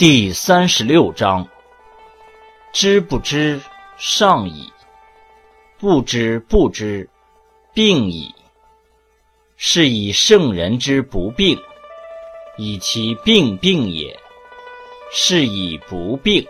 第36章，知不知上矣，不知不知病矣。是以圣人之不病，以其病病也，是以不病。